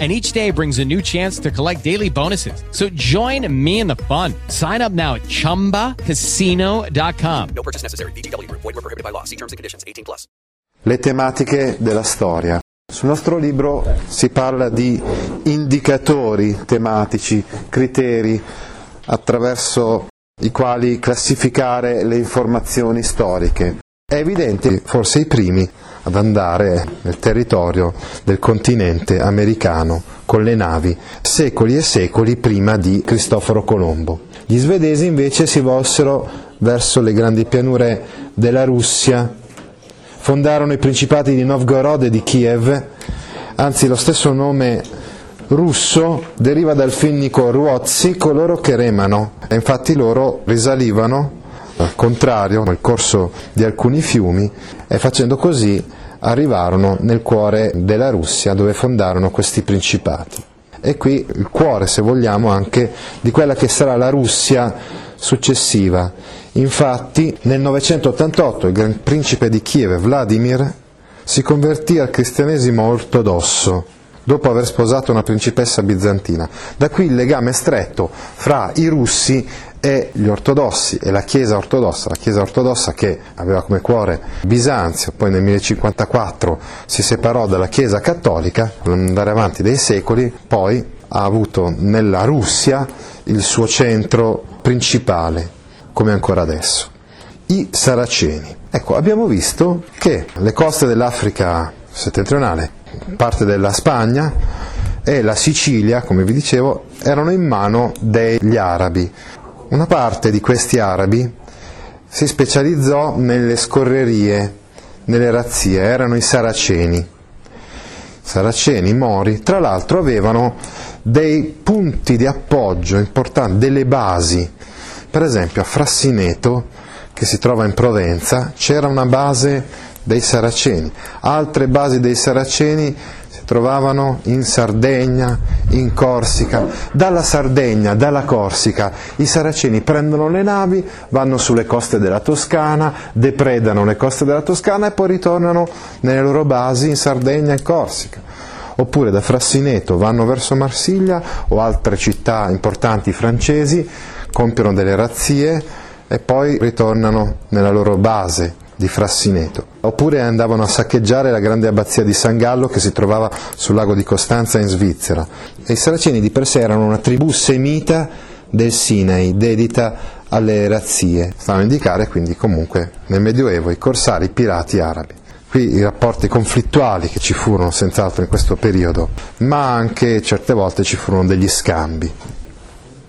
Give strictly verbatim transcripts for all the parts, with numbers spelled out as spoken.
And each day brings a new chance to collect daily bonuses. So join me in the fun. Sign up now at chumba casino dot com. No purchase necessary. V G W Group. Void where prohibited by law. See terms and conditions. eighteen plus. Le tematiche della storia. Sul nostro libro si parla di indicatori tematici, criteri attraverso i quali classificare le informazioni storiche. È evidente che forse i primi ad andare nel territorio del continente americano con le navi, secoli e secoli prima di Cristoforo Colombo. Gli svedesi invece si volsero verso le grandi pianure della Russia, fondarono i principati di Novgorod e di Kiev, anzi lo stesso nome russo deriva dal finnico ruotsi, coloro che remano, e infatti loro risalivano al contrario, nel corso di alcuni fiumi, e facendo così arrivarono nel cuore della Russia dove fondarono questi principati. E qui il cuore, se vogliamo, anche di quella che sarà la Russia successiva. Infatti nel novecentottantotto il Gran Principe di Kiev, Vladimir, si convertì al cristianesimo ortodosso dopo aver sposato una principessa bizantina. Da qui il legame stretto fra i russi e gli ortodossi e la Chiesa ortodossa, la Chiesa ortodossa che aveva come cuore Bisanzio, poi nel mille cinquantaquattro si separò dalla Chiesa cattolica, andare avanti dei secoli, poi ha avuto nella Russia il suo centro principale, come ancora adesso. I Saraceni. Ecco, abbiamo visto che le coste dell'Africa settentrionale, parte della Spagna e la Sicilia, come vi dicevo, erano in mano degli arabi. Una parte di questi arabi si specializzò nelle scorrerie, nelle razzie, erano i Saraceni. Saraceni, Mori, tra l'altro avevano dei punti di appoggio importanti, delle basi. Per esempio a Frassineto, che si trova in Provenza, c'era una base dei Saraceni. Altre basi dei Saraceni si trovavano in Sardegna, in Corsica. Dalla Sardegna, dalla Corsica, i Saraceni prendono le navi, vanno sulle coste della Toscana, depredano le coste della Toscana e poi ritornano nelle loro basi in Sardegna e Corsica. Oppure da Frassineto vanno verso Marsiglia o altre città importanti francesi, compiono delle razzie e poi ritornano nella loro base di Frassineto, oppure andavano a saccheggiare la grande abbazia di San Gallo che si trovava sul lago di Costanza in Svizzera. E i Saraceni di per sé erano una tribù semita del Sinai, dedita alle razzie, stanno a indicare quindi comunque nel Medioevo i corsari, i pirati arabi. Qui i rapporti conflittuali che ci furono senz'altro in questo periodo, ma anche certe volte ci furono degli scambi.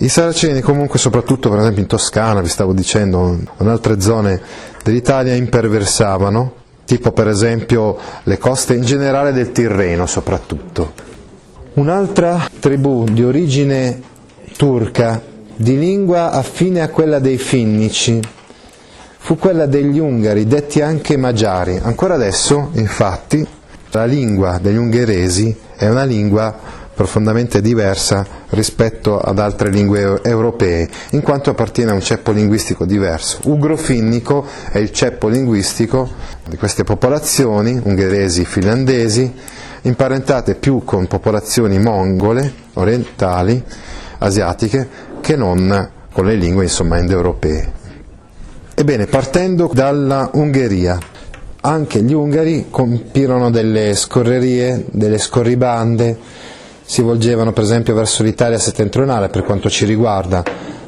I Saraceni comunque, soprattutto per esempio in Toscana, vi stavo dicendo, in altre zone dell'Italia imperversavano, tipo per esempio le coste in generale del Tirreno soprattutto. Un'altra tribù di origine turca, di lingua affine a quella dei Finnici, fu quella degli Ungari, detti anche Magiari. Ancora adesso, infatti, la lingua degli ungheresi è una lingua profondamente diversa rispetto ad altre lingue europee, in quanto appartiene a un ceppo linguistico diverso. Ugro-finnico è il ceppo linguistico di queste popolazioni, ungheresi, finlandesi, imparentate più con popolazioni mongole, orientali, asiatiche, che non con le lingue insomma indoeuropee. Ebbene, partendo dalla Ungheria, anche gli Ungari compirono delle scorrerie, delle scorribande. Si volgevano per esempio verso l'Italia settentrionale per quanto ci riguarda,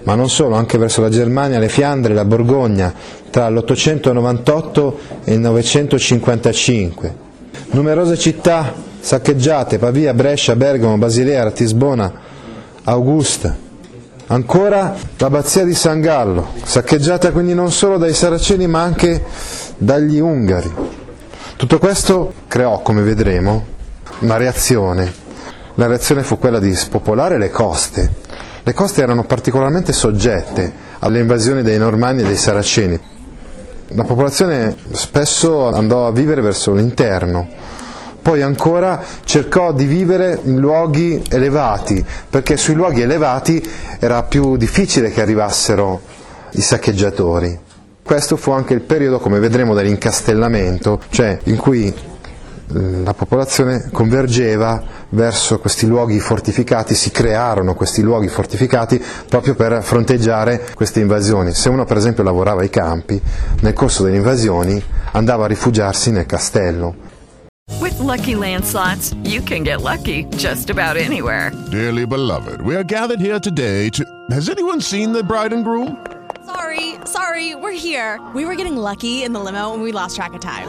ma non solo, anche verso la Germania, le Fiandre, la Borgogna, tra l'ottocentonovantotto e il novecentocinquantacinque. Numerose città saccheggiate, Pavia, Brescia, Bergamo, Basilea, Ratisbona, Augusta. Ancora l'abbazia di San Gallo, saccheggiata quindi non solo dai Saraceni ma anche dagli Ungari. Tutto questo creò, come vedremo, una reazione. La reazione fu quella di spopolare le coste. Le coste erano particolarmente soggette alle invasioni dei Normanni e dei Saraceni. La popolazione spesso andò a vivere verso l'interno, poi ancora cercò di vivere in luoghi elevati, perché sui luoghi elevati era più difficile che arrivassero i saccheggiatori. Questo fu anche il periodo, come vedremo, dell'incastellamento, cioè in cui la popolazione convergeva verso questi luoghi fortificati, si crearono questi luoghi fortificati proprio per fronteggiare queste invasioni. Se uno per esempio lavorava ai campi, nel corso delle invasioni andava a rifugiarsi nel castello. With Lucky Land Slots, you can get lucky just about anywhere. Dearly beloved, we are gathered here today to... Has anyone seen the bride and groom? Sorry, sorry, we're here. We were getting lucky in the limo and we lost track of time.